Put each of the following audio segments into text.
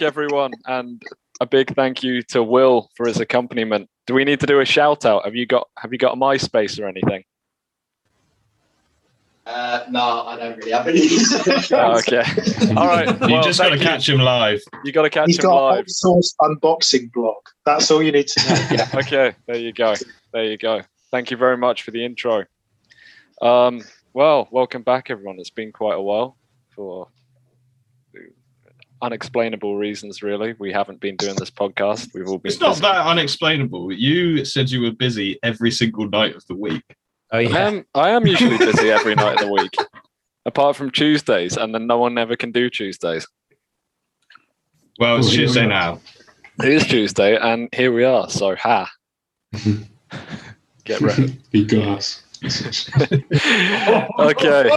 Everyone, and a big thank you to Will for his accompaniment. Do we need to do a shout out? Have you got a MySpace or anything? No, I don't really have any. Oh, okay, all right. Well, you just got to catch him live. You got to catch him live. He's got an unboxing blog. That's all you need to know. Yeah. Okay, there you go. There you go. Thank you very much for the intro. Well, welcome back, everyone. It's been quite a while for unexplainable reasons, really. We haven't been doing this podcast. We've all been. It's not busy. That unexplainable. You said you were busy every single night of the week. Oh yeah, I am usually busy every night of the week, apart from Tuesdays, and then no one ever can do Tuesdays. Well, it's Tuesday now. It is Tuesday, and here we are. So ha, get ready. Be glass. Okay.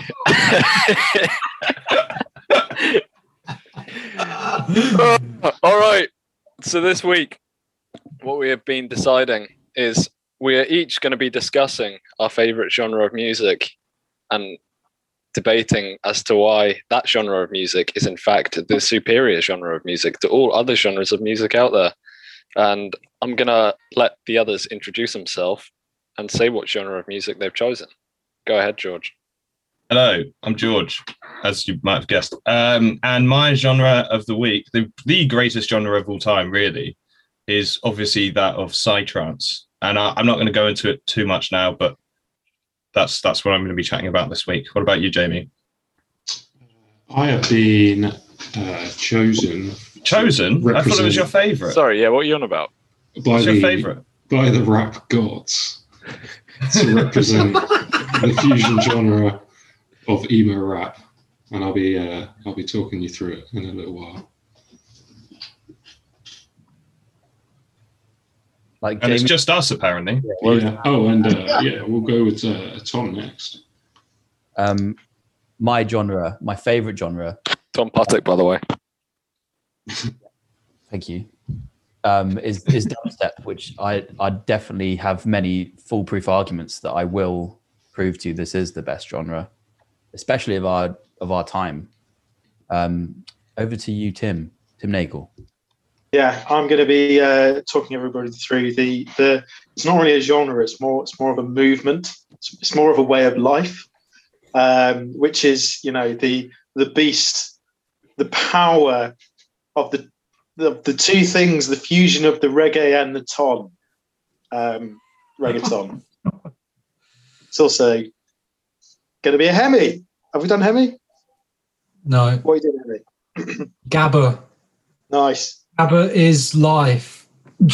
All right, so this week what we have been deciding is we are each going to be discussing our favorite genre of music and debating as to why that genre of music is in fact the superior genre of music to all other genres of music out there. And I'm gonna let the others introduce themselves and say what genre of music they've chosen. Go ahead, George. Hello, I'm George, as you might have guessed. And my genre of the week, the greatest genre of all time, really, is obviously that of psytrance. And I'm not going to go into it too much now, but that's what I'm going to be chatting about this week. What about you, Jamie? I have been chosen. Chosen? I thought it was your favourite. Sorry, yeah, what are you on about? What's your favourite? By the rap gods, to represent the fusion genre of emo rap, and I'll be talking you through it in a little while. Like, and Jamie, it's just us apparently. Yeah. Yeah. Oh, and yeah, we'll go with Tom next. My favourite genre. Tom Patek, by the way. Thank you. Is dubstep, which I definitely have many foolproof arguments that I will prove to you this is the best genre, especially of our time. Over to you, Tim Nagle. Yeah, I'm going to be talking everybody through the. It's not really a genre. It's more of a movement. It's more of a way of life, which is, you know, the beast, the power of the two things, the fusion of the reggae and the ton, reggaeton. It's also going to be a Hemi. Have we done Hemi? No. What are you doing, Hemi? Gabba. Nice. Gabba is life. What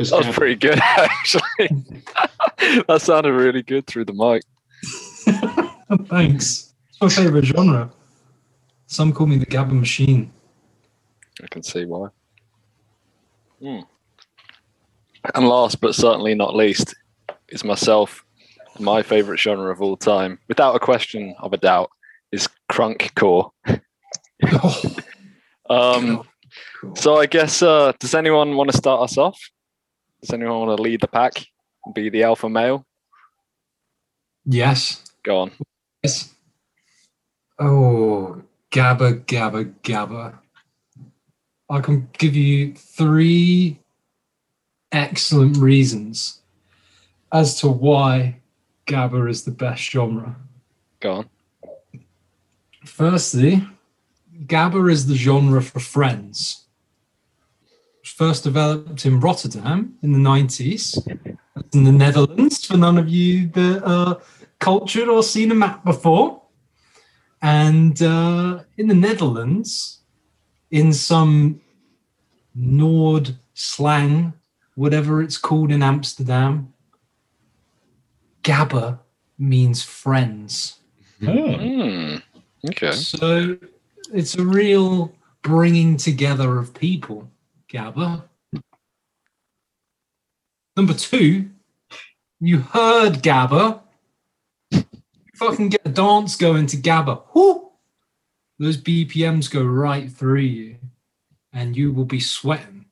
is that? That was pretty good, actually. That sounded really good through the mic. Thanks. It's my favourite genre. Some call me the Gabba machine. I can see why. Mm. And last but certainly not least, is myself. My favorite genre of all time, without a question of a doubt, is crunkcore. So I guess, does anyone want to start us off? Does anyone want to lead the pack and be the alpha male? Yes. Go on. Yes. Oh, Gabba, Gabba, Gabba. I can give you three excellent reasons as to why Gabba is the best genre. Go on. Firstly, Gabba is the genre for friends. First developed in Rotterdam in the 90s. That's in the Netherlands, for none of you that are cultured or seen a map before. And in the Netherlands, in some Nord slang, whatever it's called in Amsterdam, Gabba means friends. Mm. Okay. So it's a real bringing together of people, Gabba. Number two, you heard Gabba. You fucking get a dance going to Gabba. Woo! Those BPMs go right through you and you will be sweating.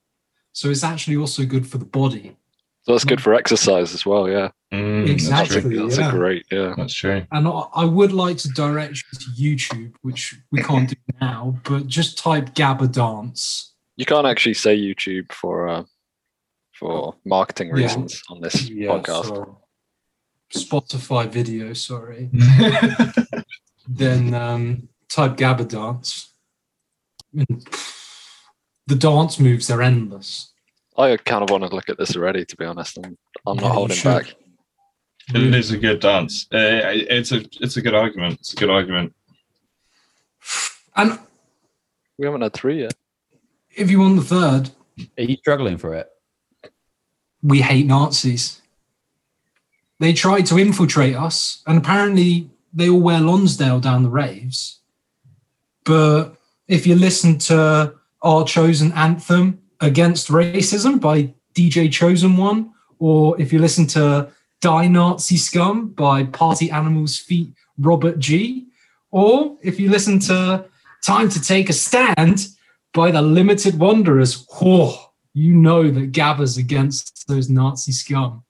So it's actually also good for the body. So that's good for exercise as well, yeah. Mm, exactly. That's a great, yeah. That's true. And I would like to direct you to YouTube, which we can't do now, but just type Gabba dance. You can't actually say YouTube for marketing reasons on this podcast. So Spotify video, sorry. Then type Gabba dance. And the dance moves are endless. I kind of want to look at this already, to be honest. I'm not holding back. It is a good dance. It's a good argument. It's a good argument. And we haven't had three yet. If you want the third, are you struggling for it? We hate Nazis. They tried to infiltrate us, and apparently they all wear Lonsdale down the raves. But if you listen to Our Chosen Anthem, Against Racism by DJ Chosen One, or if you listen to Die Nazi Scum by Party Animals feat. Robert G, or if you listen to Time to Take a Stand by the Limited Wanderers, oh, you know that Gabba's against those Nazi scum.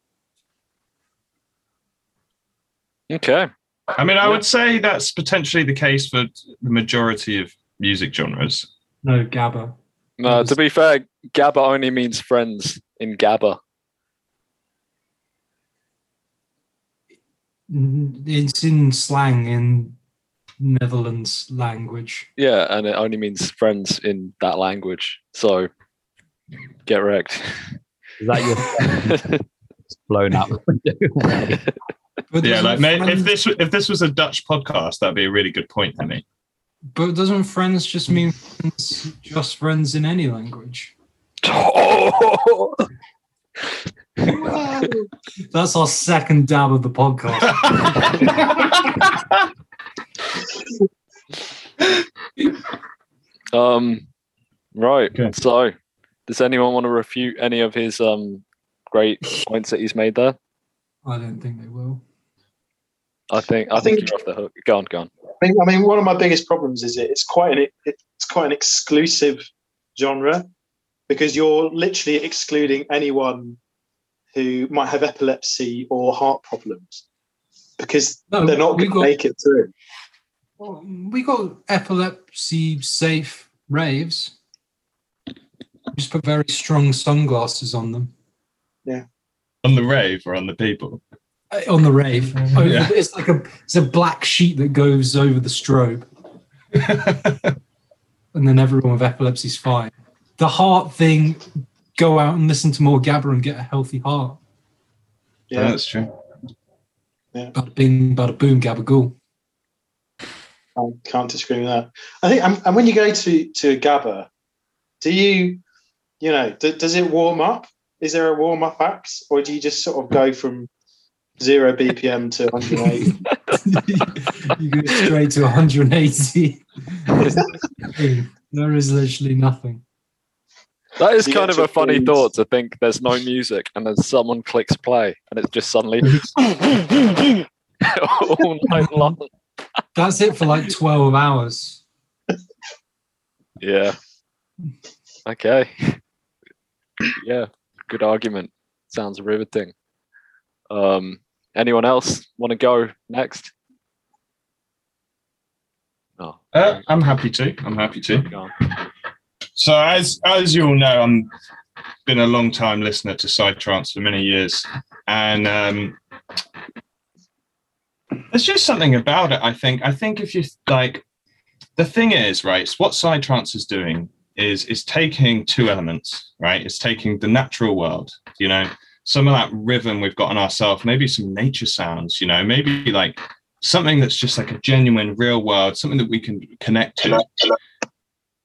Okay. I mean, I would say that's potentially the case for the majority of music genres. No, Gabba. No, to be fair, Gabba only means friends in Gabba. It's in slang, in Netherlands language. Yeah, and it only means friends in that language. So, get wrecked. Is that your blown up? Yeah, like friends... if this was a Dutch podcast, that'd be a really good point, Henny. But doesn't friends just mean friends, just friends in any language? Oh. That's our second dab of the podcast. Right. Okay. So, does anyone want to refute any of his great points that he's made there? I don't think they will. I think you're off the hook. Go on. I mean, one of my biggest problems is it's quite an exclusive genre, because you're literally excluding anyone who might have epilepsy or heart problems, because they're not going to make it through. Well, we got epilepsy safe raves. Just put very strong sunglasses on them. Yeah. On the rave or on the people? On the rave. Oh, yeah. It's like it's a black sheet that goes over the strobe. And then everyone with epilepsy is fine. The heart thing, go out and listen to more Gabba and get a healthy heart. Yeah, that's true. Yeah. Bada bing, bada boom, Gabba ghoul. I can't disagree with that. I think, and when you go to Gabba, do you know, does it warm up? Is there a warm up act, or do you just sort of go from 0 BPM to 180. You go straight to 180. There is literally nothing. That is kind of a funny thought, to think there's no music and then someone clicks play and it's just suddenly all night long. That's it for like 12 hours. Yeah. Okay. Yeah. Good argument. Sounds riveting. Anyone else want to go next? No. I'm happy to. So as you all know, I'm been a long time listener to Psytrance for many years, and there's just something about it. I think if you like, the thing is, right, what Psytrance is doing is taking two elements, right? It's taking the natural world, you know, some of that rhythm we've got on ourselves, maybe some nature sounds, you know, maybe like something that's just like a genuine real world, something that we can connect to.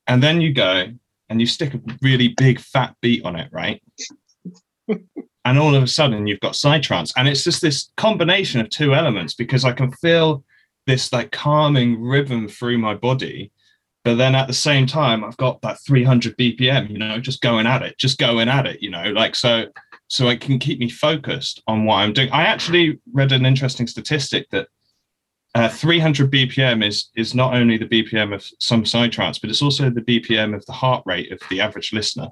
And then you go and you stick a really big fat beat on it, right? And all of a sudden you've got Psytrance. And it's just this combination of two elements, because I can feel this like calming rhythm through my body, but then at the same time I've got that 300 BPM, you know, just going at it, you know, like so it can keep me focused on what I'm doing. I actually read an interesting statistic that 300 BPM is not only the BPM of some Psytrance, but it's also the BPM of the heart rate of the average listener.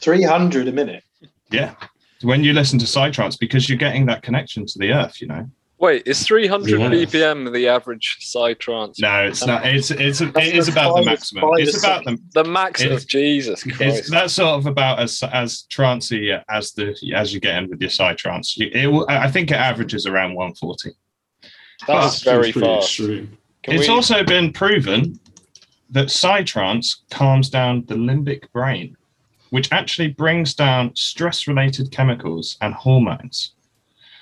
300 a minute. Yeah, when you listen to Psytrance, because you're getting that connection to the earth, you know. Wait, is 300 BPM the average Psytrance? No, it's not. It is about the maximum. It's about the maximum. Jesus Christ! It's, that's sort of about as trancey as you get in with your Psytrance. I think it averages around 140. That's very fast. It's also been proven that Psytrance calms down the limbic brain, which actually brings down stress-related chemicals and hormones.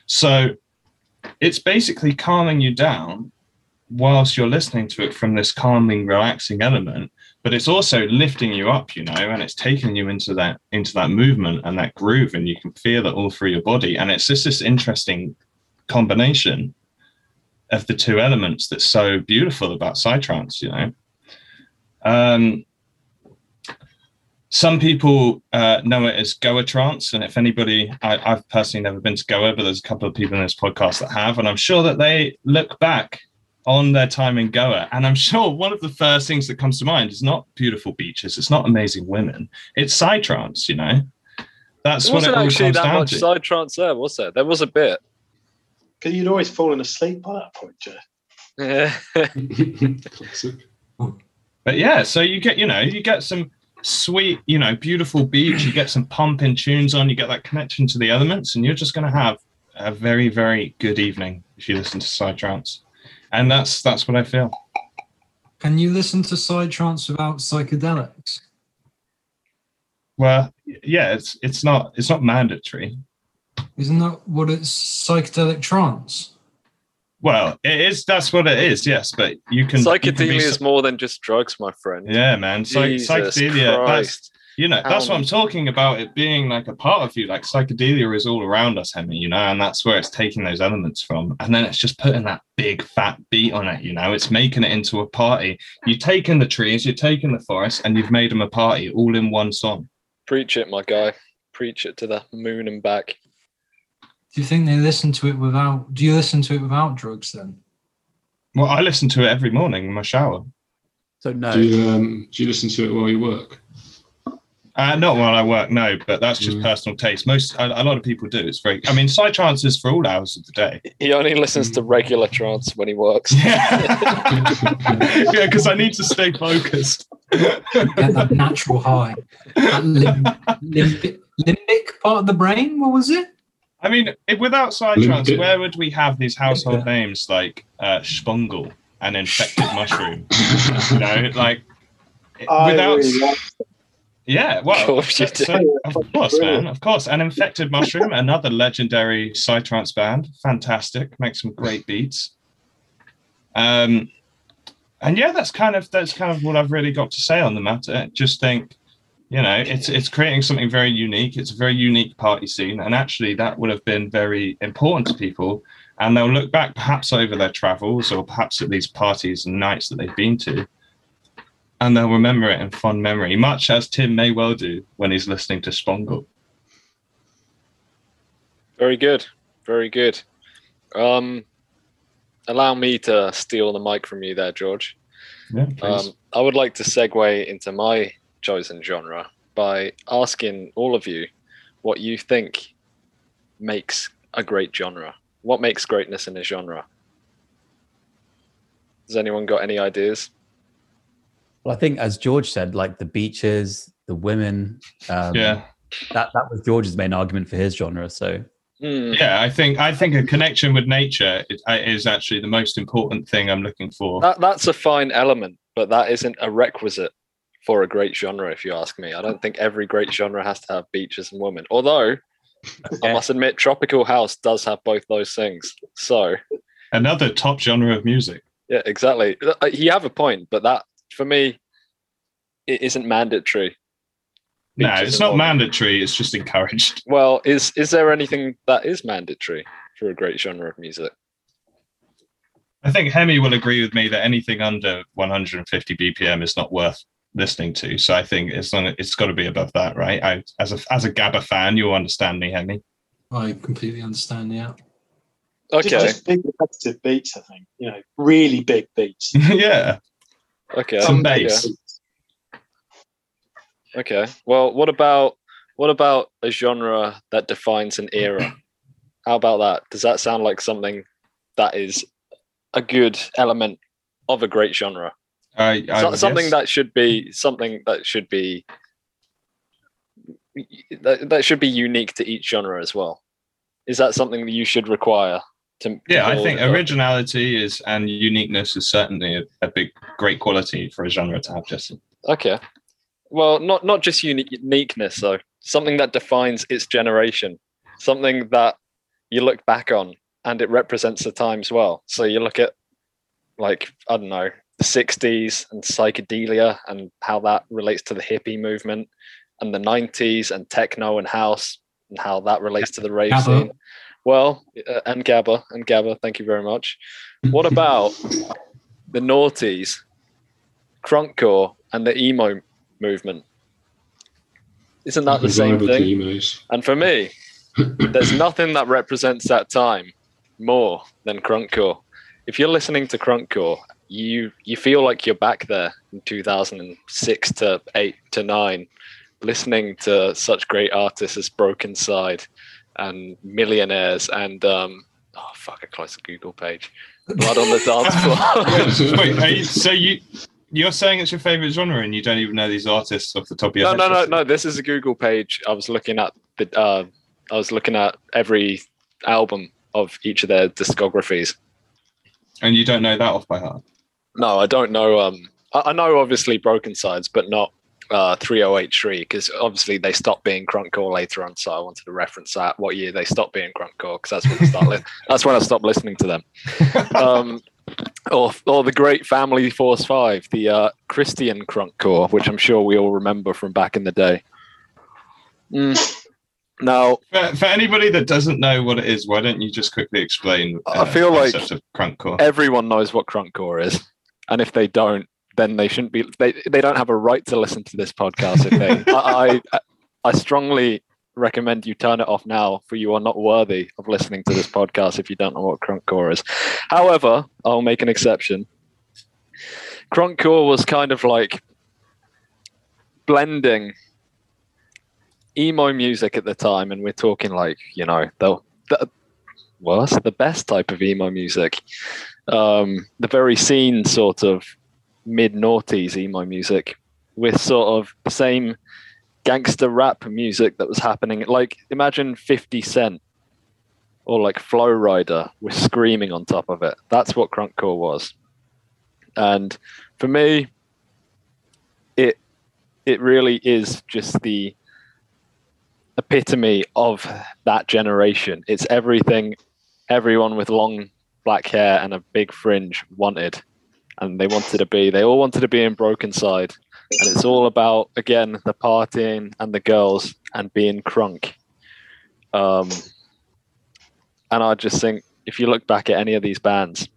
So it's basically calming you down whilst you're listening to it from this calming, relaxing element, but it's also lifting you up, you know, and it's taking you into that movement and that groove, and you can feel it all through your body. And it's just this interesting combination of the two elements that's so beautiful about Psytrance, you know. Some people know it as Goa trance, and if anybody, I've personally never been to Goa, but there's a couple of people in this podcast that have, and I'm sure that they look back on their time in Goa, and I'm sure one of the first things that comes to mind is not beautiful beaches, it's not amazing women, it's Psytrance, you know. That's what it all comes down to. There wasn't actually that much Psytrance there, was there? There was a bit. Because you'd always fallen asleep by that point, Joe. Yeah. Classic. But yeah, so you get some sweet, you know, beautiful beach, you get some pumping tunes on, you get that connection to the elements, and you're just going to have a very, very good evening if you listen to Psytrance. And that's what I feel. Can you listen to Psytrance without psychedelics? Well, yeah, it's not mandatory. Isn't that what it's, psychedelic trance? Well, it is. That's what it is. Yes, but you can. Psychedelia is more than just drugs, my friend. Yeah, man. Psychedelia. That's what I'm talking about. It being like a part of you. Like psychedelia is all around us, Hemi. You know, and that's where it's taking those elements from, and then it's just putting that big fat beat on it. You know, it's making it into a party. You've taken the trees, you've taken the forest, and you've made them a party all in one song. Preach it, my guy. Preach it to the moon and back. Do you think they listen to it without? Do you listen to it without drugs then? Well, I listen to it every morning in my shower. So no. Do you listen to it while you work? Not while I work, no. But that's just personal taste. Most a lot of people do. It's very. I mean, Psytrance is for all hours of the day. He only listens to regular trance when he works. Yeah, because I need to stay focused. Get that natural high. That limbic part of the brain. What was it? I mean, without Psytrance, where would we have these household names like Shpongle and Infected Mushroom? You know, like without. Really yeah, well, of course, man, of course. And Infected Mushroom, another legendary Psytrance band, fantastic, makes some great beats. And yeah, that's kind of what I've really got to say on the matter. Just think. You know, it's creating something very unique. It's a very unique party scene. And actually, that would have been very important to people. And they'll look back perhaps over their travels or perhaps at these parties and nights that they've been to. And they'll remember it in fond memory, much as Tim may well do when he's listening to Shpongle. Very good. Very good. Allow me to steal the mic from you there, George. Yeah, please. I would like to segue into my chosen genre by asking all of you what you think makes a great genre. What makes greatness in a genre? Has anyone got any ideas? Well, I think as George said, like the beaches, the women, that was George's main argument for his genre. So yeah, I think a connection with nature is actually the most important thing I'm looking for. That's a fine element, but that isn't a requisite for a great genre, if you ask me. I don't think every great genre has to have beaches and women, although I must admit Tropical House does have both those things. So another top genre of music. Yeah, exactly. You have a point, but that for me, it isn't mandatory. No, it's not mandatory. It's just encouraged. Well, is there anything that is mandatory for a great genre of music? I think Hemi will agree with me that anything under 150 BPM is not worth listening to. So I think it's got to be above that, right? As a Gabba fan, you'll understand me, Hemi. I completely understand. Yeah. Okay. Just big repetitive beats. I think really big beats. Yeah. Okay. Some bass. Yeah. Okay. Well, what about a genre that defines an era? How about that? Does that sound like something that is a good element of a great genre? Something that should be unique to each genre as well. Is that something that you should require? I think originality is and uniqueness is certainly a big great quality for a genre to have, Jesse. Okay. Well, not just uniqueness, though. Something that defines its generation. Something that you look back on and it represents the time as well. So you look at, like, I don't know, the 60s and psychedelia and how that relates to the hippie movement, and the 90s and techno and house and how that relates to the rave scene. Well, and Gabba, thank you very much. What about the noughties, crunkcore and the emo movement? Isn't that the same thing? And for me, there's nothing that represents that time more than crunkcore. If you're listening to crunkcore, you feel like you're back there in 2006 to 8 to 9, listening to such great artists as Brokencyde and Millionaires and I closed the Google page. Blood on the Dance Floor. You're saying it's your favourite genre and you don't even know these artists off the top of your head? No. This is a Google page. I was looking at every album of each of their discographies. And you don't know that off by heart? No, I don't know. I know obviously Brokencyde, but not 3OH!3, because obviously they stopped being crunkcore later on. So I wanted to reference that, what year they stopped being crunkcore, because that's when I stopped listening to them. Or the great Family Force 5, the Christian crunkcore, which I'm sure we all remember from back in the day. Now, for anybody that doesn't know what it is, why don't you just quickly explain? I feel like crunkcore. Everyone knows what crunkcore is, and if they don't, then they shouldn't be. They don't have a right to listen to this podcast. If they, I strongly recommend you turn it off now, for you are not worthy of listening to this podcast if you don't know what crunkcore is. However, I'll make an exception. Crunkcore was kind of like blending emo music at the time, and we're talking like, the best type of emo music, the very scene sort of mid-noughties emo music, with sort of the same gangster rap music that was happening. Like, imagine 50 Cent or like Flow Rider with screaming on top of it. That's what crunkcore was. And for me, it really is just the epitome of that generation. It's everything everyone with long black hair and a big fringe wanted. And they all wanted to be in Brokencyde. And it's all about, again, the partying and the girls and being crunk. And I just think, if you look back at any of these bands,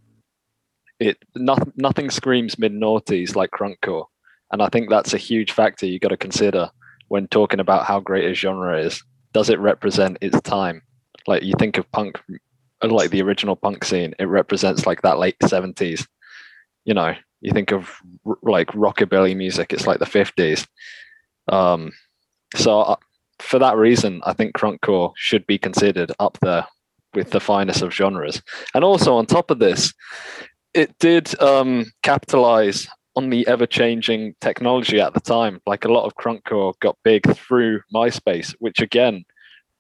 nothing screams mid-noughties like crunkcore. And I think that's a huge factor you got to consider when talking about how great a genre is. Does it represent its time? Like, you think of punk, like the original punk scene, it represents like that late 70s, You think of like rockabilly music, it's like the 50s. So for that reason, I think crunkcore should be considered up there with the finest of genres. And also on top of this, it did capitalize on the ever-changing technology at the time. Like, a lot of Crunkcore got big through MySpace, which again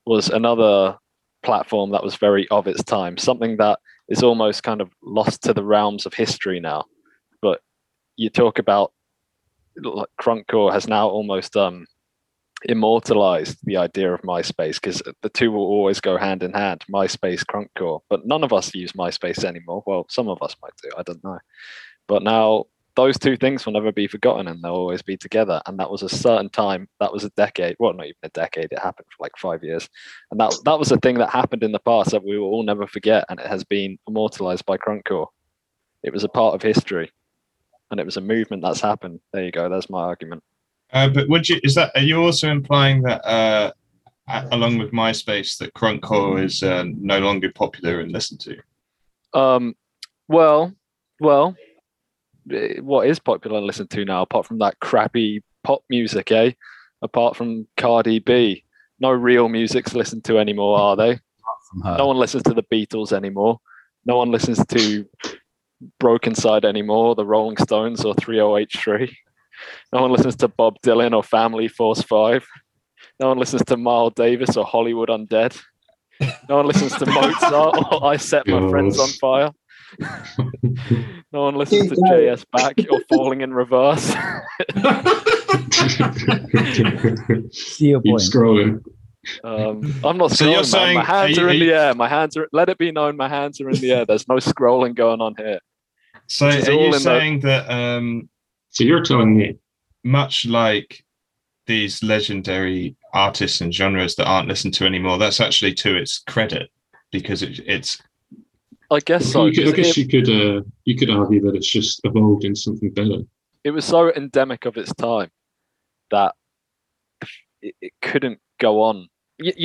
was another platform that was very of its time, something that is almost kind of lost to the realms of history now. But you talk about, like, Crunkcore has now almost immortalized the idea of MySpace, because the two will always go hand in hand, MySpace, Crunkcore. But none of us use MySpace anymore. Well, some of us might do, I don't know. But now those two things will never be forgotten, and they'll always be together. And that was a certain time, that was a decade, well, not even a decade, it happened for like 5 years. And that was a thing that happened in the past that we will all never forget, and it has been immortalized by Crunkcore. It was a part of history, and it was a movement that's happened. There you go, that's my argument. But are you also implying that, along with MySpace, that Crunkcore is no longer popular and listened to? Well, what is popular and listened to now, apart from that crappy pop music, eh? Apart from Cardi B, no real music's listened to anymore, are they? No one listens to the Beatles anymore. No one listens to Brokencyde anymore, the Rolling Stones, or 3OH!3. No one listens to Bob Dylan or Family Force 5. No one listens to Miles Davis or Hollywood Undead. No one listens to Mozart or I Set My Friends on Fire. No one listens to JS Back or Falling in Reverse. See your point. Keep scrolling. I'm not so scrolling. You're saying, my hands are in the air. My hands are. Let it be known, my hands are in the air. There's no scrolling going on here. So are you saying that? So you're telling me, much like these legendary artists and genres that aren't listened to anymore, that's actually to its credit, because it's. I guess so. You could argue that it's just evolved into something better. It was so endemic of its time that it couldn't go on.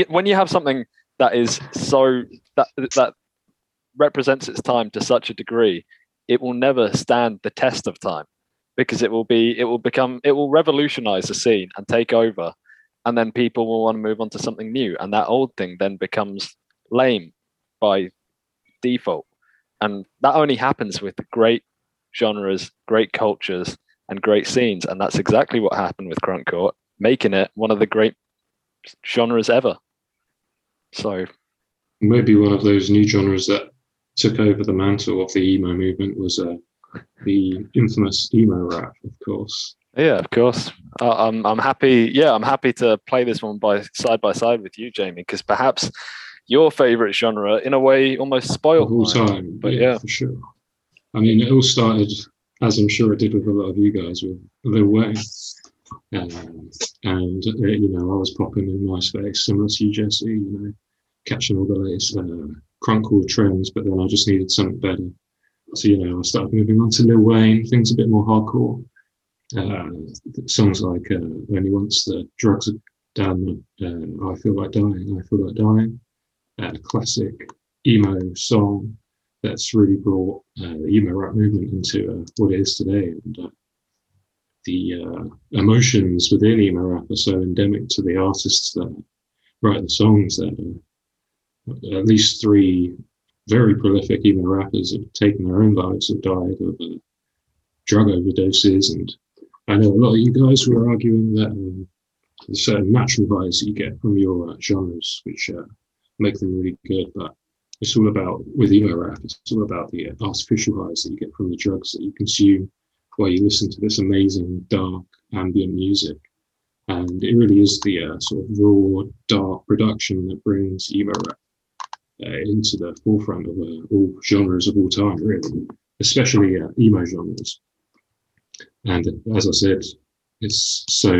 When you have something that is so that represents its time to such a degree, it will never stand the test of time. Because it will revolutionize the scene and take over, and then people will want to move on to something new, and that old thing then becomes lame by default. And that only happens with great genres, great cultures, and great scenes, and that's exactly what happened with Crunkcore, making it one of the great genres ever. So maybe one of those new genres that took over the mantle of the emo movement was the infamous emo rap, of course. Yeah, of course. I'm happy. Yeah, I'm happy to play this one side by side with you, Jamie, because perhaps your favourite genre, in a way, almost spoiled all time. But yeah, for sure. I mean, it all started, as I'm sure it did with a lot of you guys, with Lil Wayne, and I was popping in MySpace, similar to you, Jesse. You know, catching all the latest Crunkcore trends, but then I just needed something better. So, I started moving on to Lil Wayne, things a bit more hardcore. Songs like Only Once the Drugs Are Done, I Feel Like Dying. A classic emo song that's really brought the emo rap movement into what it is today. And the emotions within emo rap are so endemic to the artists that write the songs that at least three very prolific emo rappers have taken their own lives, have died of drug overdoses. And I know a lot of you guys were arguing that there's certain natural vibes that you get from your genres, which make them really good. But it's all about, with emo rap, it's all about the artificial vibes that you get from the drugs that you consume while you listen to this amazing, dark, ambient music. And it really is the sort of raw, dark production that brings emo rap into the forefront of all genres of all time, really, especially emo genres. And as I said, it's so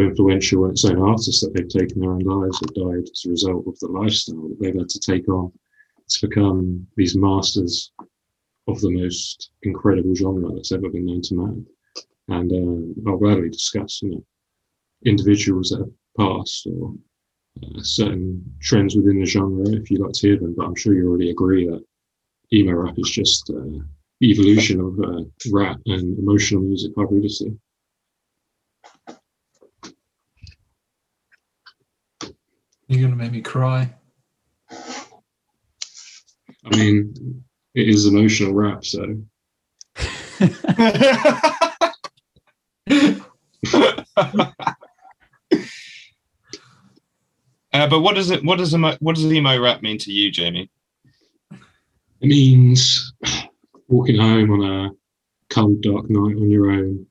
influential in its own artists that they've taken their own lives or died as a result of the lifestyle that they've had to take on to become these masters of the most incredible genre that's ever been known to man. And I'll gladly discuss, individuals that have past or certain trends within the genre if you'd like to hear them, but I'm sure you already agree that emo rap is just the evolution of rap and emotional music hybridity. You're going to make me cry. I mean, It is emotional rap, so. But what does emo rap mean to you, Jamie? It means walking home on a cold, dark night on your own,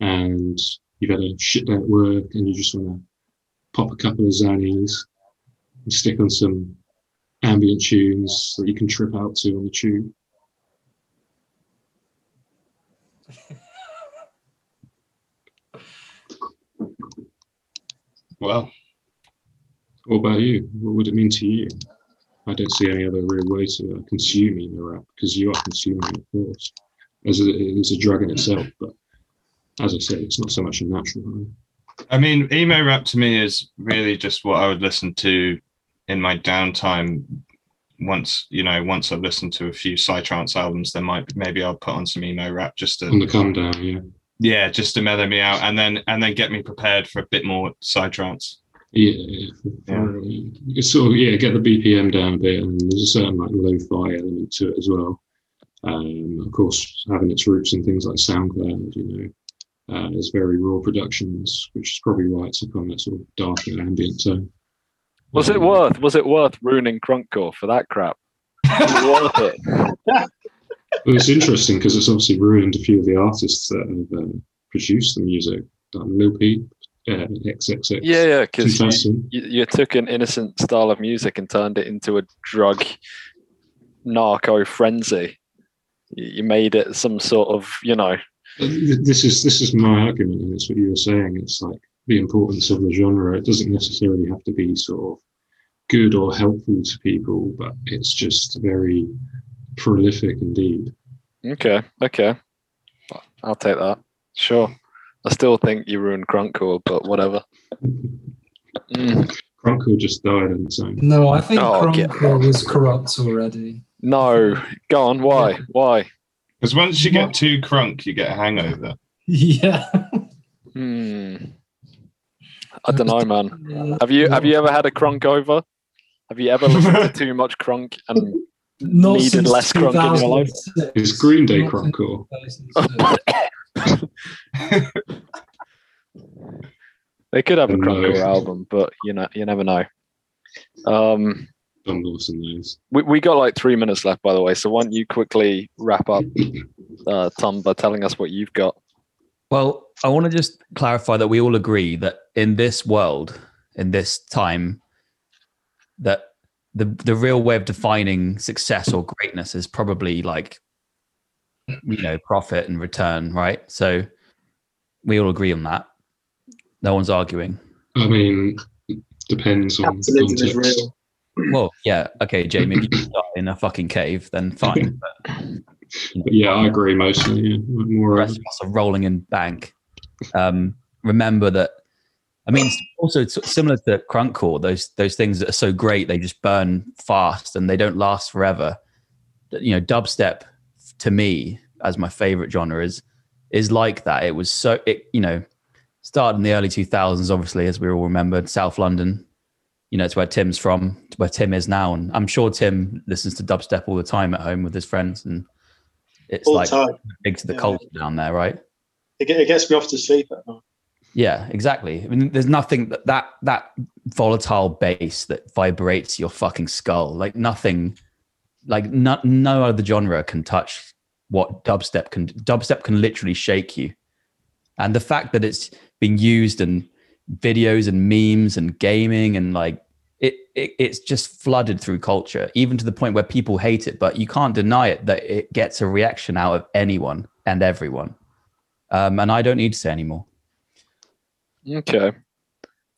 and you've had a shit day at work, and you just want to pop a couple of zannies and stick on some ambient tunes that you can trip out to on the tube. Well, what about you? What would it mean to you? I don't see any other real way to consume emo rap, because you are consuming it, of course, as it is a drug in itself. But as I said, it's not so much a natural. I mean, emo rap to me is really just what I would listen to in my downtime. Once I've listened to a few Psytrance albums, then maybe I'll put on some emo rap just to on the come down, yeah, just to mellow me out, and then get me prepared for a bit more Psytrance. It's sort of get the BPM down a bit, and there's a certain like lo-fi element to it as well. Of course, having its roots in things like SoundCloud, there's very raw productions, which is probably why it's become that sort of dark and ambient tone. Was it worth ruining Crunkcore for that crap? Was it worth it? Well, it's interesting because it's obviously ruined a few of the artists that have produced the music, like Lil Peep. XXX. Yeah, because you took an innocent style of music and turned it into a drug narco frenzy. You made it some sort of, This is my argument, and it's what you were saying. It's like the importance of the genre. It doesn't necessarily have to be sort of good or helpful to people, but it's just very prolific indeed. Okay. I'll take that. Sure. I still think you ruined Crunkcore, but whatever. Crunkcore just died on its own. No, I think Crunkcore was corrupt already. No, go on. Why? Because once you get too crunk, you get a hangover. Yeah. I don't know, man. Yeah. Have you ever had a crunk over? Have you ever listened to too much crunk and needed less crunk in your life? It's Green Day Crunkcore. They could have a Crunkcore album, but you never know. We got like 3 minutes left, by the way, so why don't you quickly wrap up, Tom, by telling us what you've got. Well, I want to just clarify that we all agree that in this world, in this time, that the real way of defining success or greatness is probably like profit and return, right? So we all agree on that. No one's arguing. I mean, depends on the context. Well, yeah, okay, Jamie, if you die in a fucking cave, then fine. But yeah, I agree mostly. Yeah. The rest of us are rolling in bank. Remember that. I mean, also similar to Crunkcore, those things that are so great, they just burn fast and they don't last forever. Dubstep, to me, as my favorite genre, is like that. It was so, started in the early 2000s, obviously, as we all remembered, South London. It's where Tim's from, it's where Tim is now. And I'm sure Tim listens to dubstep all the time at home with his friends. And it's all like big to the culture down there, right? It gets me off to sleep at night. Yeah, exactly. I mean, there's nothing that volatile bass that vibrates your fucking skull, like nothing. Like no other genre can touch what dubstep can. Dubstep can literally shake you. And the fact that it's been used in videos and memes and gaming and like it's just flooded through culture, even to the point where people hate it, but you can't deny it that it gets a reaction out of anyone and everyone. And I don't need to say anymore. Okay.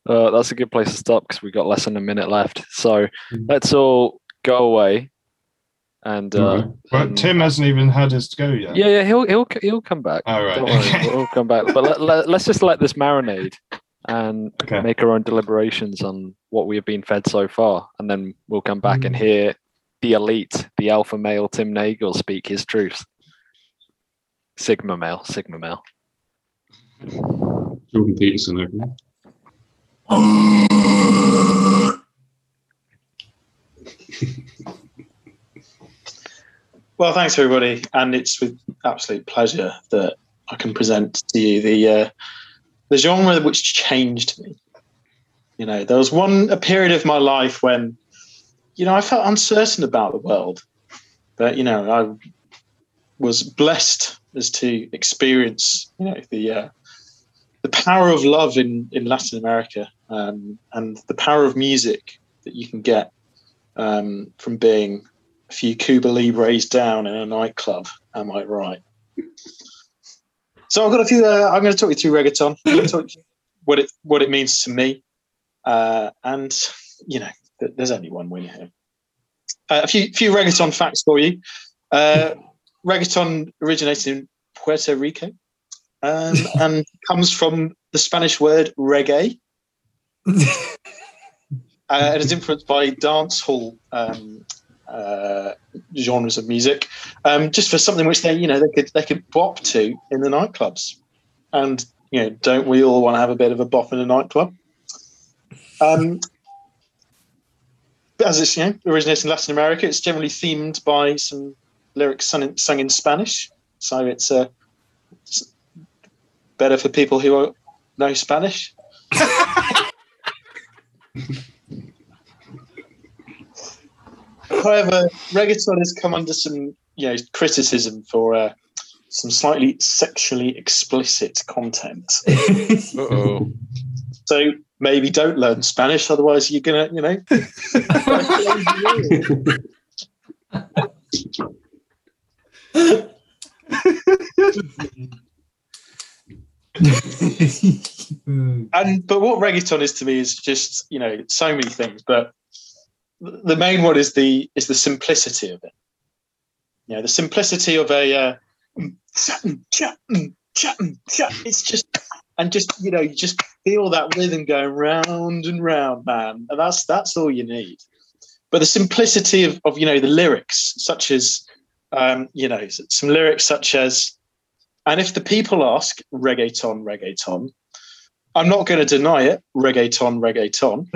That's a good place to stop because we've got less than a minute left. So let's all go away. And well, Tim hasn't even had his go yet. Yeah, he'll come back. All right, we'll come back. But let's just let this marinade and make our own deliberations on what we have been fed so far, and then we'll come back and hear the elite, the alpha male Tim Nagle speak his truth. Sigma male. Jordan Peterson over. Well, thanks everybody, and it's with absolute pleasure that I can present to you the genre which changed me. You know, there was a period of my life when, you know, I felt uncertain about the world, but, you know, I was blessed as to experience, you know, the power of love in Latin America, and the power of music that you can get from being a few Cuba Libres down in a nightclub. Am I right? So I've got a few. I'm going to talk you through reggaeton. I'm going to talk you what it means to me, and you know, there's only one winner here. A few reggaeton facts for you. Reggaeton originated in Puerto Rico, and comes from the Spanish word reggae. It is influenced by dancehall genres of music, just for something which they could bop to in the nightclubs. And you know, don't we all want to have a bit of a bop in a nightclub? As it's, you know, originates in Latin America, it's generally themed by some lyrics sung in Spanish, so it's better for people who know Spanish. However, reggaeton has come under some, you know, criticism for some slightly sexually explicit content. Uh-oh. So maybe don't learn Spanish, otherwise you're gonna, you know. But what reggaeton is to me is just, you know, so many things, but the main one is the simplicity of it. You know, the simplicity of a it's just, and just, you know, you just feel that rhythm going round and round, man, and that's all you need. But the simplicity of you know, the lyrics, such as you know, some lyrics such as, and if the people ask, reggaeton, reggaeton, I'm not going to deny it, reggaeton, reggaeton.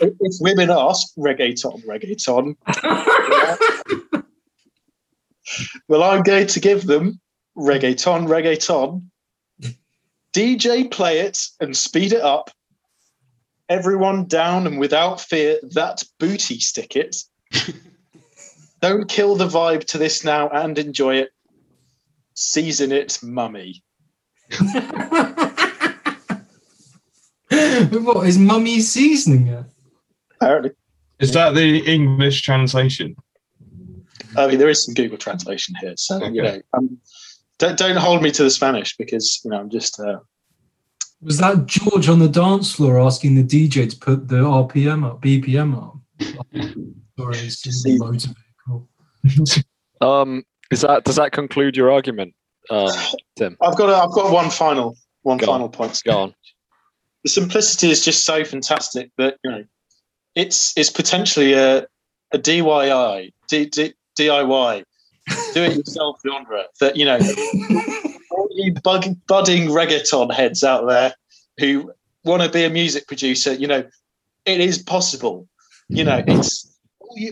If women ask, reggaeton, reggaeton, yeah. Well, I'm going to give them reggaeton, reggaeton. DJ, play it and speed it up. Everyone down and without fear, that booty stick it. Don't kill the vibe to this now and enjoy it. Season it, mummy. What is mummy seasoning it? Apparently. Is that the English translation? I mean, there is some Google translation here, so okay. You know, don't hold me to the Spanish, because you know, I'm just. Was that George on the dance floor asking the DJ to put the RPM up, BPM up? Does that conclude your argument, Tim? I've got one final point. Go on. The simplicity is just so fantastic that, you know, it's potentially a DIY, do it yourself genre that, you know, all you budding reggaeton heads out there who want to be a music producer, you know, it is possible. You know, it's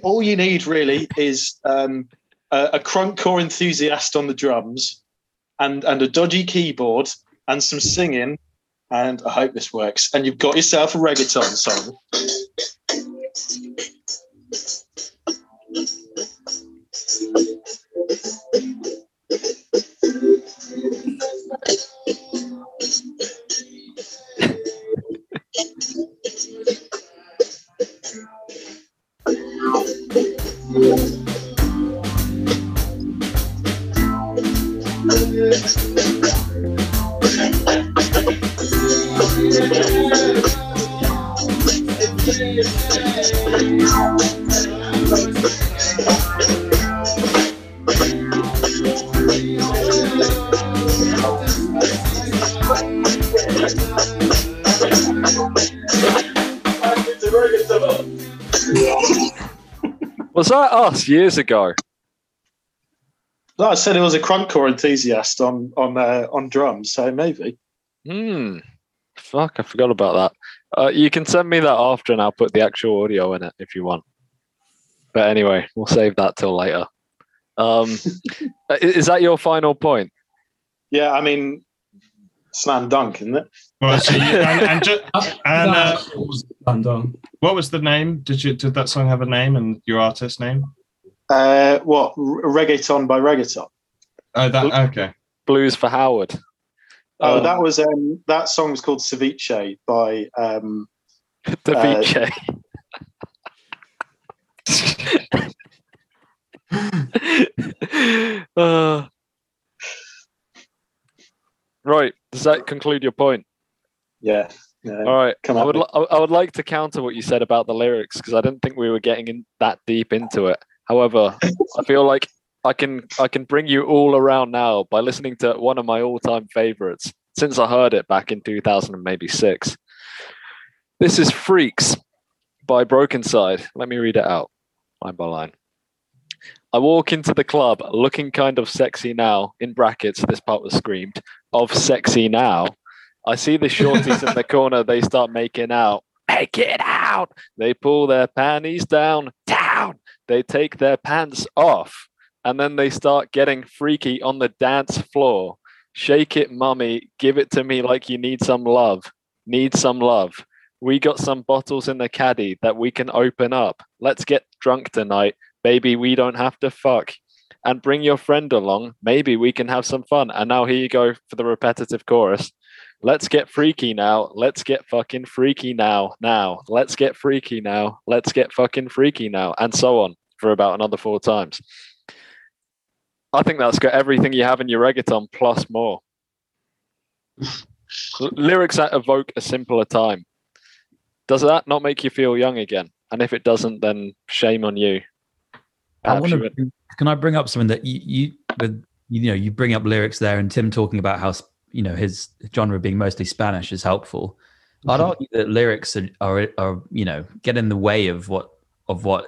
all you need really is a crunkcore enthusiast on the drums and a dodgy keyboard and some singing. And I hope this works. And you've got yourself a reggaeton song. Was that us years ago? No, I said it was a crunkcore enthusiast on drums, so maybe. Fuck, I forgot about that. You can send me that after, and I'll put the actual audio in it if you want. But anyway, we'll save that till later. Is that your final point? Yeah, I mean, slam dunk, isn't it? Well, so you, what was the name? Did that song have a name and your artist name? What? Reggaeton by Reggaeton. Oh, that, okay. Blues for Howard. Oh, that was that song was called Ceviche by Ceviche. Right, does that conclude your point? Yeah. All right. I would like to counter what you said about the lyrics, because I didn't think we were getting in that deep into it. However, I feel like I can bring you all around now by listening to one of my all-time favorites since I heard it back in 2006. This is Freaks by Brokencyde. Let me read it out line by line. I walk into the club looking kind of sexy now, in brackets, this part was screamed, of sexy now. I see the shorties in the corner, they start making out. Make it out! They pull their panties down. They take their pants off, and then they start getting freaky on the dance floor. Shake it, mummy, give it to me like you need some love. Need some love. We got some bottles in the caddy that we can open up. Let's get drunk tonight. Baby, we don't have to fuck. And bring your friend along. Maybe we can have some fun. And now here you go for the repetitive chorus. Let's get freaky now. Let's get fucking freaky now. Now. Let's get freaky now. Let's get fucking freaky now. And so on for about another 4 times. I think that's got everything you have in your reggaeton plus more. Lyrics that evoke a simpler time. Does that not make you feel young again? And if it doesn't, then shame on you. I wonder, can I bring up something that you bring up lyrics there, and Tim talking about how, you know, his genre being mostly Spanish is helpful. Mm-hmm. I'd argue that lyrics are get in the way of what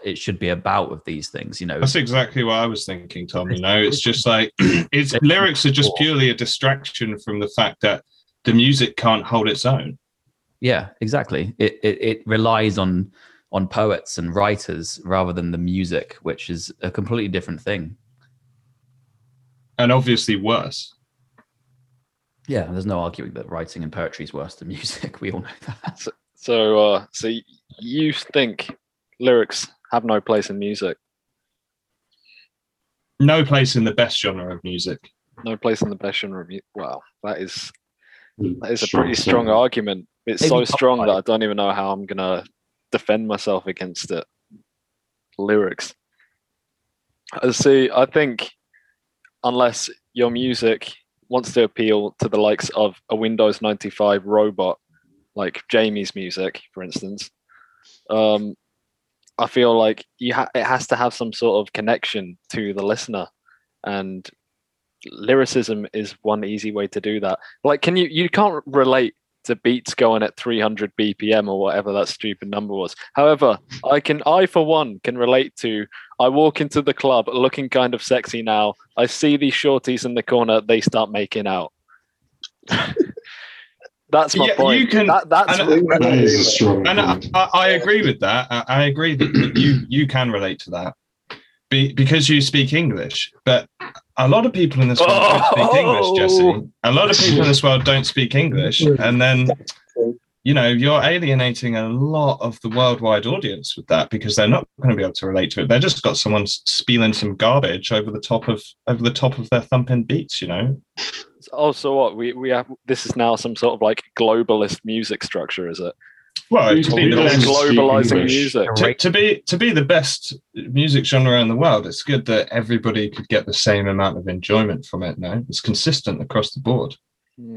it should be about with these things. You know, that's exactly what I was thinking, Tom. You know, it's just like it's lyrics are just purely a distraction from the fact that the music can't hold its own. Yeah, exactly. It relies on poets and writers rather than the music, which is a completely different thing. And obviously worse. Yeah, there's no arguing that writing and poetry is worse than music. We all know that. So you think lyrics have no place in music? No place in the best genre of music. No place in the best genre of music. Wow, that is a pretty strong argument. It's maybe so strong that I don't even know how I'm going to defend myself against it. Lyrics. See, I think unless your music wants to appeal to the likes of a Windows 95 robot, like Jamie's music, for instance, I feel like it has to have some sort of connection to the listener, and lyricism is one easy way to do that. Like, you can't relate to beats going at 300 BPM or whatever that stupid number was. However, I for one can relate to, I walk into the club looking kind of sexy now. I see these shorties in the corner. They start making out. That's my point. You can, that is a strong point. I agree with that. I agree that you can relate to that because you speak English, but a lot of people in this world don't speak English, Jesse. A lot of people in this world don't speak English. And then, you're alienating a lot of the worldwide audience with that, because they're not going to be able to relate to it. They've just got someone spieling some garbage over the top of their thumping beats, you know? Oh, so what? We have, this is now some sort of like globalist music structure, is it? Well, to be the best globalizing music, to be the best music genre in the world, it's good that everybody could get the same amount of enjoyment from it. No, it's consistent across the board.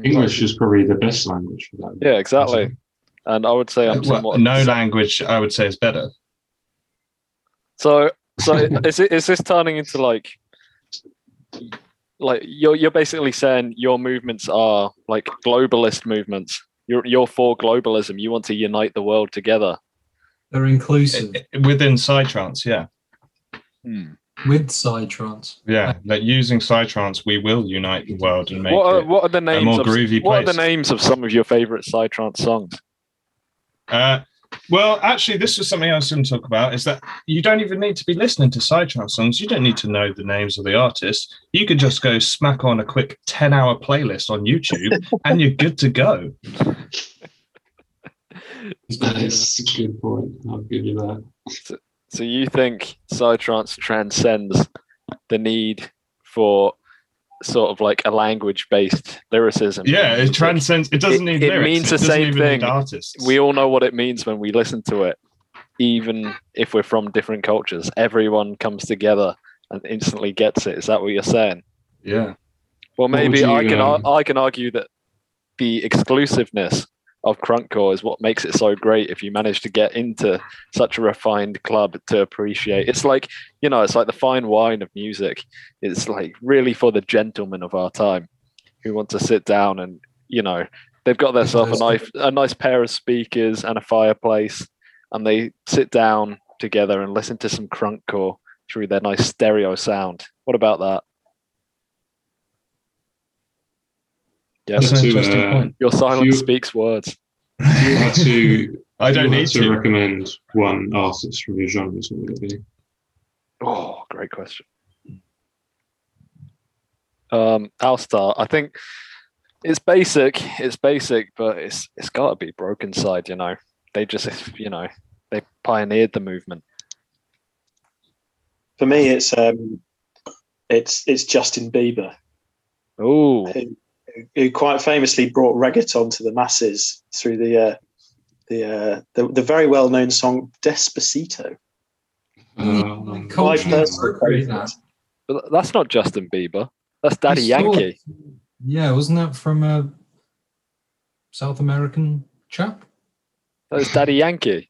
English is probably the best language for that. Yeah, exactly. And I would say no language I would say is better. So is this turning into like you're basically saying your movements are like globalist movements? You're for globalism. You want to unite the world together. They're inclusive. Within Psytrance, yeah. Hmm. With Psytrance. Yeah, like using Psytrance, we will unite the world and make it a more groovy place. What are the names of some of your favourite Psytrance songs? Well, actually, this was something I was going to talk about, is that you don't even need to be listening to sidetrack songs. You don't need to know the names of the artists. You could just go smack on a quick 10-hour playlist on YouTube and you're good to go. That's a good point. I'll give you that. So you think psytrance transcends the need for sort of like a language-based lyricism? Yeah, it transcends. It doesn't need lyrics. It means the same thing. We all know what it means when we listen to it, even if we're from different cultures. Everyone comes together and instantly gets it. Is that what you're saying? Yeah. Well, maybe I can argue that the exclusiveness of Crunkcore is what makes it so great. If you manage to get into such a refined club to appreciate, it's like, you know, it's like the fine wine of music. It's like really for the gentlemen of our time who want to sit down and, you know, they've got themselves a nice pair of speakers and a fireplace, and they sit down together and listen to some Crunkcore through their nice stereo sound. What about that? Yeah, that's an interesting point. Your silence speaks words. I don't need to recommend one artist from your genre. What would it be? Oh, great question. I'll start. I think it's basic, but it's got to be Brokencyde. You know, they just, you know, they pioneered the movement. For me, it's Justin Bieber. Oh. Who quite famously brought reggaeton to the masses through the very well known song "Despacito." But that's not Justin Bieber. That's Daddy Yankee. Yeah, wasn't that from a South American chap? That was Daddy Yankee.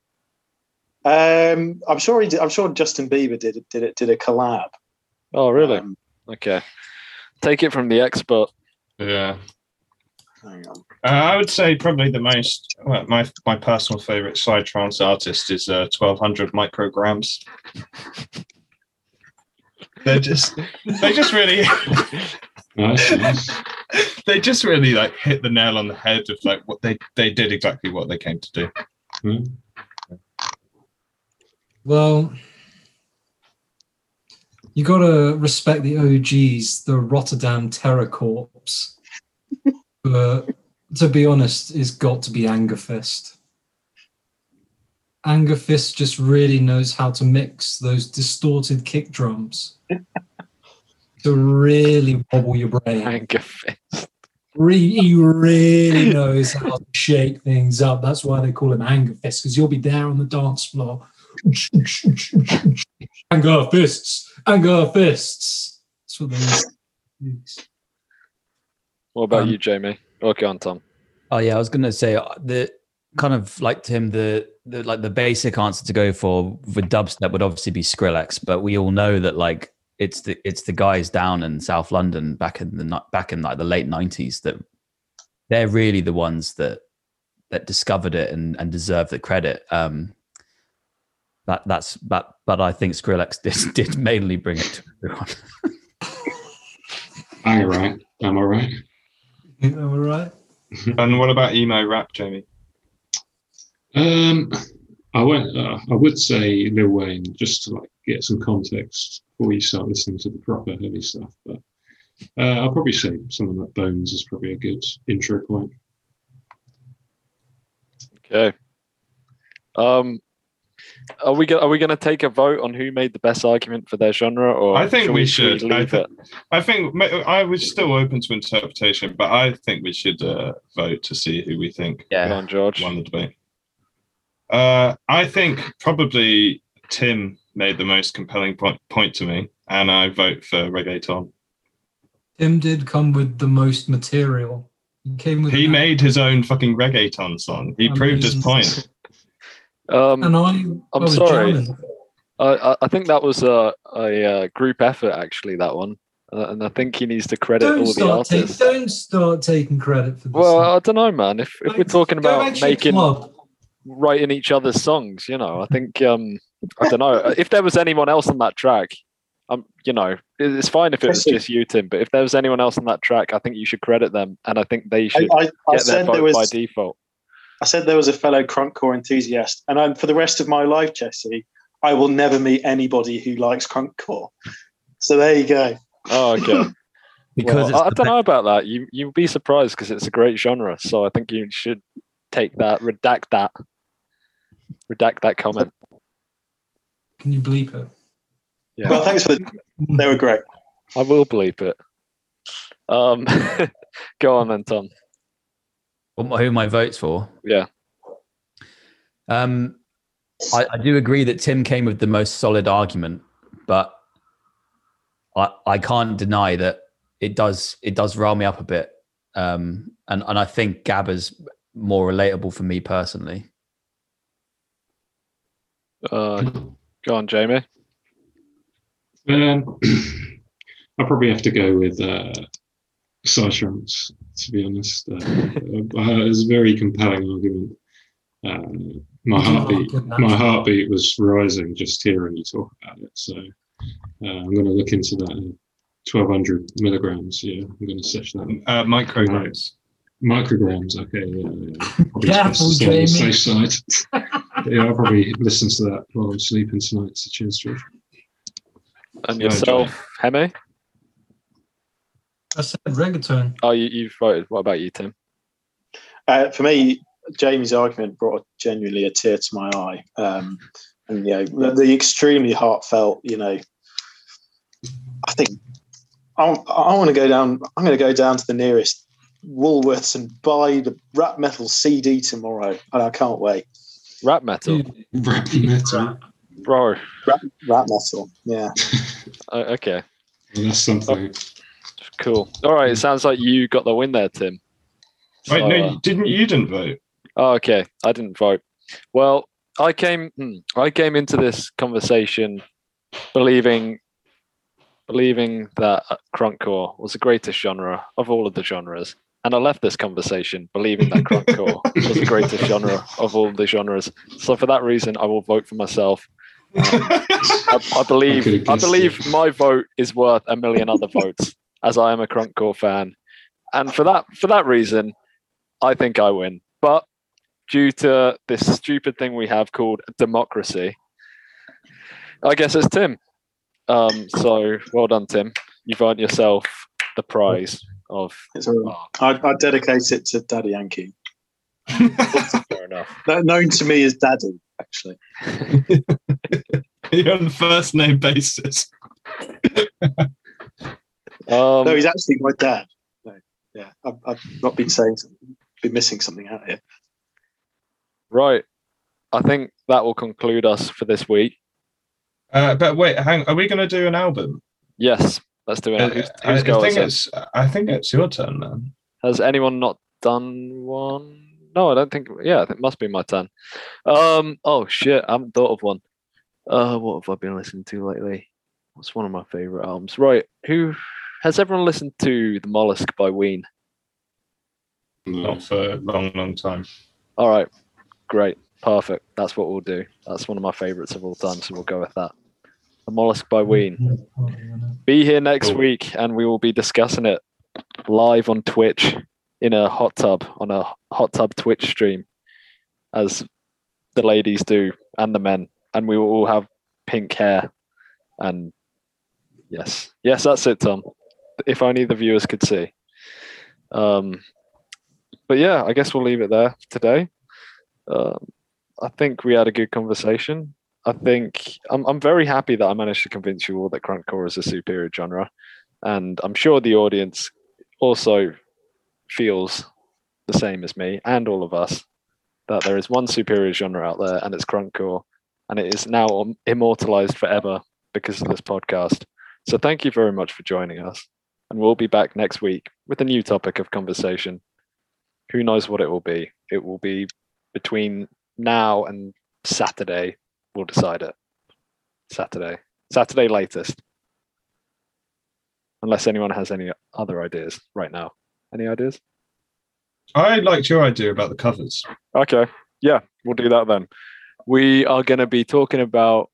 I'm sure he did. I'm sure Justin Bieber did a collab. Oh, really? Okay, take it from the expert. Yeah, I would say probably the most. Well, my personal favorite psytrance artist is 1200 Micrograms. They just really, they just really like hit the nail on the head of like what they did exactly what they came to do. Mm-hmm. Well, you got to respect the OGs, the Rotterdam Terror Corps. But to be honest, it's got to be Angerfist. Angerfist just really knows how to mix those distorted kick drums to really wobble your brain. Angerfist. He really knows how to shake things up. That's why they call him Angerfist, because you'll be there on the dance floor. Angerfists. That's what they mean. What about you, Jamie? Okay, on Tom. Oh yeah, I was gonna say the kind of like to him the like the basic answer to go for with dubstep would obviously be Skrillex, but we all know that like it's the guys down in South London back in like the late 90s that they're really the ones that discovered it and deserve the credit. But I think Skrillex did mainly bring it to everyone. I'm all right. I'm all right. And what about emo rap, Jamie? I would say Lil Wayne, just to like get some context before you start listening to the proper heavy stuff. But I'll probably say something like Bones is probably a good intro point. Okay. Are we going to take a vote on who made the best argument for their genre? Or I think we should. I think I was still open to interpretation, but I think we should vote to see who we think won the debate. I think probably Tim made the most compelling point to me, and I vote for reggaeton. Tim did come with the most material. He made his own fucking reggaeton song. He proved his point. I'm sorry. I think that was a group effort, actually, that one. And I think he needs to credit all the artists. Don't start taking credit for this. Well, I don't know, man. If we're talking about writing each other's songs, you know, I think, I don't know. If there was anyone else on that track, you know, it's fine if it was just you, Tim, but if there was anyone else on that track, I think you should credit them. And I think they should get their vote by default. I said there was a fellow crunkcore enthusiast, and I'm, for the rest of my life, Jesse, I will never meet anybody who likes crunkcore. So there you go. Oh, okay. Because well, I don't know about that. You'll be surprised because it's a great genre. So I think you should take that, redact that comment. Can you bleep it? Yeah. Well, thanks for the. They were great. I will bleep it. Go on then, Tom. Who my vote's for? Yeah. I do agree that Tim came with the most solid argument, but I can't deny that it does rile me up a bit. And I think Gabba's more relatable for me personally. Go on, Jamie. I'll probably have to go with Sartrance, to be honest. It's a very compelling argument. My heartbeat was rising just hearing you talk about it. So I'm going to look into that. 1200 milligrams. Yeah, I'm going to search that. Micrograms. Micrograms. Okay. Yeah. Probably safe side. Yeah, I'll probably listen to that while I'm sleeping tonight. So cheers, George. And yourself, Hemi? I said reggaeton. Oh, you've voted. What about you, Tim? For me, Jamie's argument brought genuinely a tear to my eye. And you know, the extremely heartfelt, you know, I think I want to go down. I'm going to go down to the nearest Woolworths and buy the rap metal CD tomorrow, and I can't wait. Rap metal, bro. Rap metal, yeah. Okay, well, that's something. Cool. All right. It sounds like you got the win there, Tim. Wait, so, no, you didn't vote. Oh, okay. I didn't vote. Well, I came into this conversation believing that crunkcore was the greatest genre of all of the genres. And I left this conversation believing that crunkcore was the greatest genre of all the genres. So for that reason, I will vote for myself. I believe my vote is worth 1 million other votes, as I am a crunkcore fan. And for that reason, I think I win. But due to this stupid thing we have called democracy, I guess it's Tim. So well done, Tim. You've earned yourself the prize of. I dedicate it to Daddy Yankee. Fair enough. Known to me as Daddy, actually. You're on the first name basis. No, he's actually my dad. No, yeah, I've not been saying something. Been missing something out here. Right, I think that will conclude us for this week. But wait, hang. Are we going to do an album? Yes, let's do it. I think it's your turn then. Has anyone not done one? No, I don't think. Yeah, it must be my turn. Oh shit, I haven't thought of one. What have I been listening to lately? What's one of my favorite albums? Right, who? Has everyone listened to The Mollusk by Ween? Not for a long, long time. All right. Great. Perfect. That's what we'll do. That's one of my favorites of all time, so we'll go with that. The Mollusk by Ween. Be here next week, and we will be discussing it live on Twitch in a hot tub, on a hot tub Twitch stream, as the ladies do, and the men. And we will all have pink hair. And yes, that's it, Tom. If only the viewers could see. But yeah, I guess we'll leave it there today. I think we had a good conversation. I think I'm very happy that I managed to convince you all that crunkcore is a superior genre, and I'm sure the audience also feels the same as me and all of us that there is one superior genre out there, and it's crunkcore, and it is now immortalized forever because of this podcast. So thank you very much for joining us, and we'll be back next week with a new topic of conversation. Who knows what it will be? It will be between now and Saturday. We'll decide it. Saturday latest. Unless anyone has any other ideas right now. Any ideas? I liked your idea about the covers. Okay. Yeah, we'll do that then. We are going to be talking about,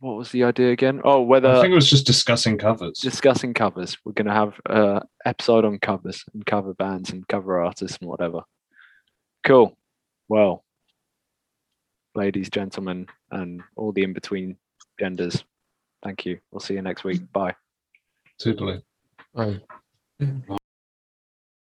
what was the idea again? Oh, whether I think it was just discussing covers. Discussing covers. We're going to have an episode on covers and cover bands and cover artists and whatever. Cool. well, ladies, gentlemen, and all the in-between genders. Thank you. We'll see you next week. Bye. Totally. Bye. Bye.